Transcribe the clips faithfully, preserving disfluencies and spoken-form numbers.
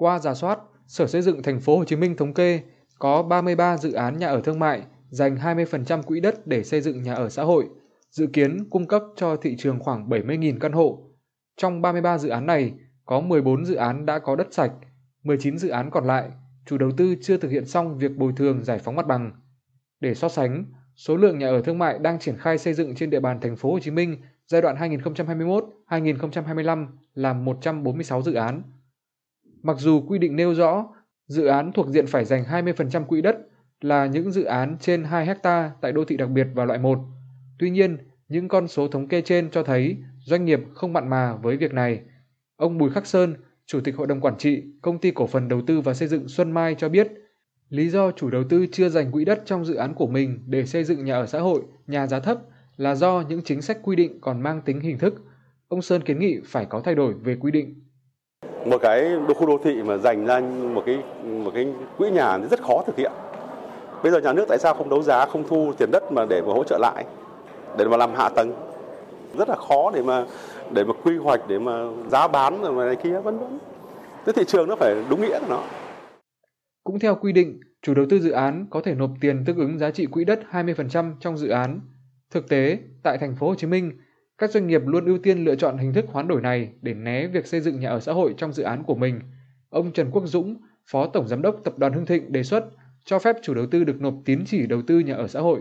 Qua rà soát, Sở Xây dựng Thành phố Hồ Chí Minh thống kê có ba mươi ba dự án nhà ở thương mại dành hai mươi phần trăm quỹ đất để xây dựng nhà ở xã hội, dự kiến cung cấp cho thị trường khoảng bảy mươi nghìn căn hộ. Trong ba mươi ba dự án này, có mười bốn dự án đã có đất sạch, mười chín dự án còn lại, chủ đầu tư chưa thực hiện xong việc bồi thường giải phóng mặt bằng. Để so sánh, số lượng nhà ở thương mại đang triển khai xây dựng trên địa bàn Thành phố Hồ Chí Minh giai đoạn hai nghìn không trăm hai mươi mốt đến hai nghìn không trăm hai mươi lăm là một trăm bốn mươi sáu dự án. Mặc dù quy định nêu rõ dự án thuộc diện phải dành hai mươi phần trăm quỹ đất là những dự án trên hai héc ta tại đô thị đặc biệt và loại một, tuy nhiên những con số thống kê trên cho thấy doanh nghiệp không mặn mà với việc này. Ông Bùi Khắc Sơn, Chủ tịch Hội đồng Quản trị Công ty Cổ phần Đầu tư và Xây dựng Xuân Mai cho biết, lý do chủ đầu tư chưa dành quỹ đất trong dự án của mình để xây dựng nhà ở xã hội, nhà giá thấp là do những chính sách quy định còn mang tính hình thức. Ông Sơn kiến nghị phải có thay đổi về quy định. Một cái khu đô thị mà dành ra một cái một cái quỹ nhà rất khó thực hiện. Bây giờ nhà nước tại sao không đấu giá, không thu tiền đất mà để mà hỗ trợ lại, để mà làm hạ tầng? Rất là khó để mà để mà quy hoạch, để mà giá bán rồi này kia vân vân. Cái thị trường nó phải đúng nghĩa của nó. Cũng theo quy định, chủ đầu tư dự án có thể nộp tiền tương ứng giá trị quỹ đất hai mươi phần trăm trong dự án. Thực tế, tại Thành phố Hồ Chí Minh, các doanh nghiệp luôn ưu tiên lựa chọn hình thức hoán đổi này để né việc xây dựng nhà ở xã hội trong dự án của mình. Ông Trần Quốc Dũng, Phó Tổng Giám đốc Tập đoàn Hưng Thịnh đề xuất cho phép chủ đầu tư được nộp tín chỉ đầu tư nhà ở xã hội.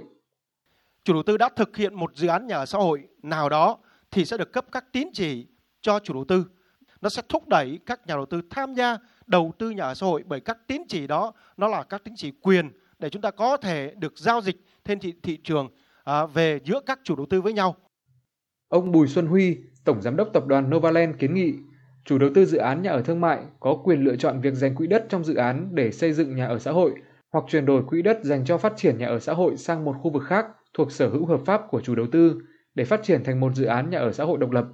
Chủ đầu tư đã thực hiện một dự án nhà ở xã hội nào đó thì sẽ được cấp các tín chỉ cho chủ đầu tư. Nó sẽ thúc đẩy các nhà đầu tư tham gia đầu tư nhà ở xã hội, bởi các tín chỉ đó nó là các tín chỉ quyền để chúng ta có thể được giao dịch trên thị, thị trường à, về giữa các chủ đầu tư với nhau. Ông Bùi Xuân Huy, Tổng Giám đốc Tập đoàn Novaland kiến nghị chủ đầu tư dự án nhà ở thương mại có quyền lựa chọn việc dành quỹ đất trong dự án để xây dựng nhà ở xã hội hoặc chuyển đổi quỹ đất dành cho phát triển nhà ở xã hội sang một khu vực khác thuộc sở hữu hợp pháp của chủ đầu tư để phát triển thành một dự án nhà ở xã hội độc lập.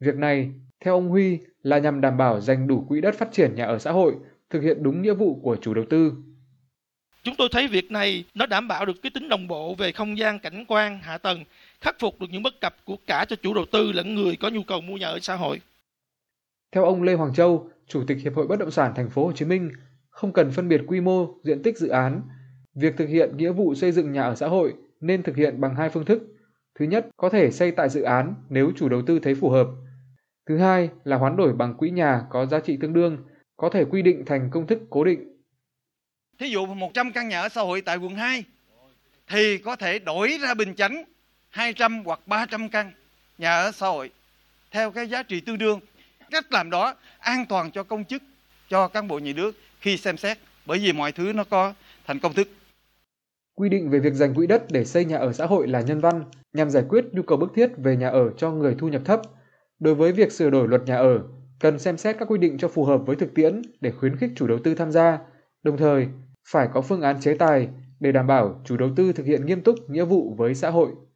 Việc này, theo ông Huy, là nhằm đảm bảo dành đủ quỹ đất phát triển nhà ở xã hội, thực hiện đúng nghĩa vụ của chủ đầu tư. Chúng tôi thấy việc này nó đảm bảo được cái tính đồng bộ về không gian, cảnh quan, hạ tầng, khắc phục được những bất cập của cả cho chủ đầu tư lẫn người có nhu cầu mua nhà ở xã hội. Theo ông Lê Hoàng Châu, Chủ tịch Hiệp hội Bất động sản Thành phố Hồ Chí Minh, không cần phân biệt quy mô, diện tích dự án, việc thực hiện nghĩa vụ xây dựng nhà ở xã hội nên thực hiện bằng hai phương thức. Thứ nhất, có thể xây tại dự án nếu chủ đầu tư thấy phù hợp. Thứ hai là hoán đổi bằng quỹ nhà có giá trị tương đương, có thể quy định thành công thức cố định. Thí dụ một trăm căn nhà ở xã hội tại quận hai thì có thể đổi ra Bình Chánh hai trăm hoặc ba trăm căn nhà ở xã hội theo cái giá trị tương đương. Cách làm đó an toàn cho công chức, cho cán bộ nhà nước khi xem xét, bởi vì mọi thứ nó có thành công thức. Quy định về việc dành quỹ đất để xây nhà ở xã hội là nhân văn, nhằm giải quyết nhu cầu bức thiết về nhà ở cho người thu nhập thấp. Đối với việc sửa đổi luật nhà ở, cần xem xét các quy định cho phù hợp với thực tiễn để khuyến khích chủ đầu tư tham gia, đồng thời phải có phương án chế tài để đảm bảo chủ đầu tư thực hiện nghiêm túc nghĩa vụ với xã hội.